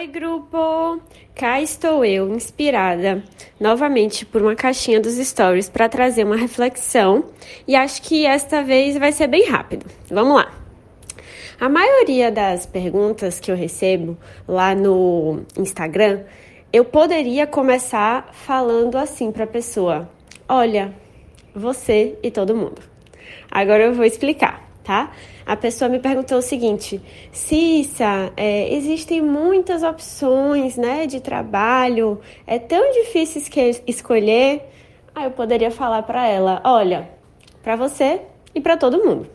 Oi, grupo! Cá estou eu, inspirada, novamente por uma caixinha dos stories para trazer uma reflexão e acho que esta vez vai ser bem rápido. Vamos lá! A maioria das perguntas que eu recebo lá no Instagram, eu poderia começar falando assim para a pessoa: olha, você e todo mundo. Agora eu vou explicar. Tá? A pessoa me perguntou o seguinte: Cissa, existem muitas opções, né, de trabalho, é tão difícil escolher. Aí eu poderia falar para ela: olha, para você e para todo mundo.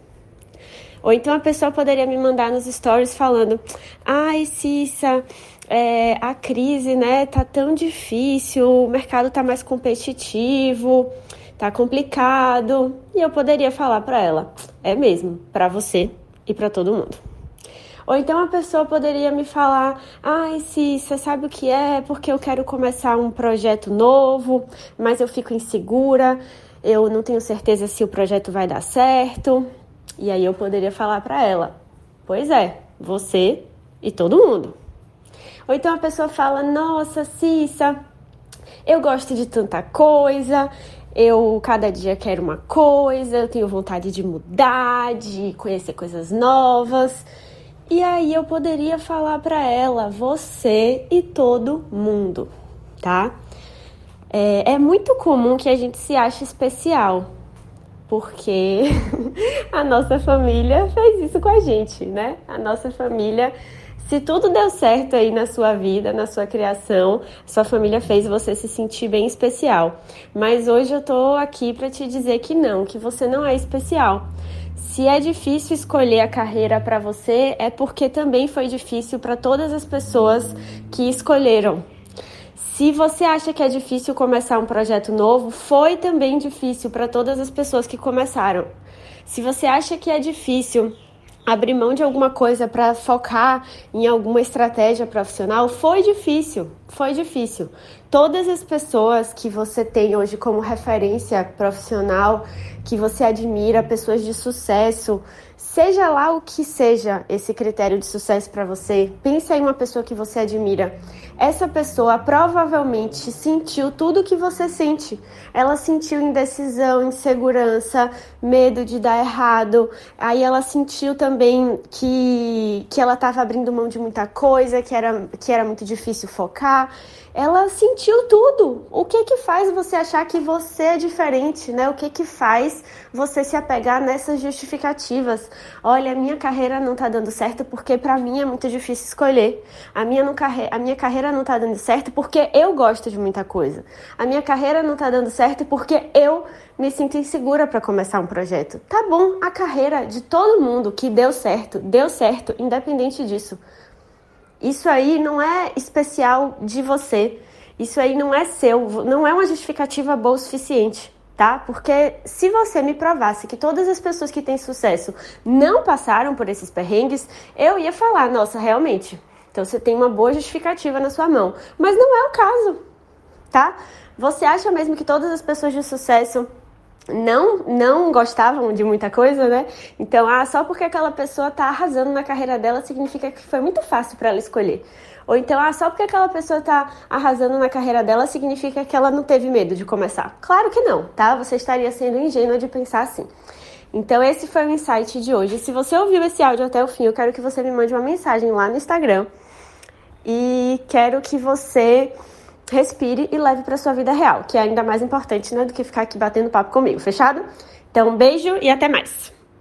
Ou então a pessoa poderia me mandar nos stories falando: ai, Cissa, a crise, né, tá tão difícil, o mercado tá mais competitivo, tá complicado. E eu poderia falar para ela: é mesmo, para você e para todo mundo. Ou então a pessoa poderia me falar: ai, Cissa, sabe o que é? Porque eu quero começar um projeto novo, mas eu fico insegura, eu não tenho certeza se o projeto vai dar certo. E aí eu poderia falar para ela: pois é, você e todo mundo. Ou então a pessoa fala: nossa, Cissa, eu gosto de tanta coisa, eu cada dia quero uma coisa, eu tenho vontade de mudar, de conhecer coisas novas. E aí eu poderia falar para ela: você e todo mundo, tá? É muito comum que a gente se ache especial, porque a nossa família fez isso com a gente, né? A nossa família, se tudo deu certo aí na sua vida, na sua criação, sua família fez você se sentir bem especial. Mas hoje eu tô aqui pra te dizer que não, que você não é especial. Se é difícil escolher a carreira pra você, é porque também foi difícil pra todas as pessoas que escolheram. Se você acha que é difícil começar um projeto novo, foi também difícil pra todas as pessoas que começaram. Se você acha que é difícil abrir mão de alguma coisa para focar em alguma estratégia profissional, foi difícil. Todas as pessoas que você tem hoje como referência profissional, que você admira, pessoas de sucesso, seja lá o que seja esse critério de sucesso para você, pensa em uma pessoa que você admira. Essa pessoa provavelmente sentiu tudo o que você sente. Ela sentiu indecisão, insegurança, medo de dar errado. Aí ela sentiu também que ela estava abrindo mão de muita coisa, que era muito difícil focar. Ela sentiu tudo. O que faz você achar que você é diferente, né? O que faz você se apegar nessas justificativas? Olha, a minha carreira não tá dando certo porque pra mim é muito difícil escolher. A minha carreira não tá dando certo porque eu gosto de muita coisa. A minha carreira não tá dando certo porque eu me sinto insegura pra começar um projeto. Tá bom, a carreira de todo mundo que deu certo, independente disso. Isso aí não é especial de você, isso aí não é seu, não é uma justificativa boa o suficiente, tá? Porque se você me provasse que todas as pessoas que têm sucesso não passaram por esses perrengues, eu ia falar: nossa, realmente, então você tem uma boa justificativa na sua mão. Mas não é o caso, tá? Você acha mesmo que todas as pessoas de sucesso não gostavam de muita coisa, né? Então, só porque aquela pessoa tá arrasando na carreira dela significa que foi muito fácil para ela escolher. Ou então, só porque aquela pessoa tá arrasando na carreira dela significa que ela não teve medo de começar. Claro que não, tá? Você estaria sendo ingênua de pensar assim. Então, esse foi o insight de hoje. Se você ouviu esse áudio até o fim, eu quero que você me mande uma mensagem lá no Instagram e quero que você respire e leve para sua vida real, que é ainda mais importante, né, do que ficar aqui batendo papo comigo, fechado? Então, um beijo e até mais!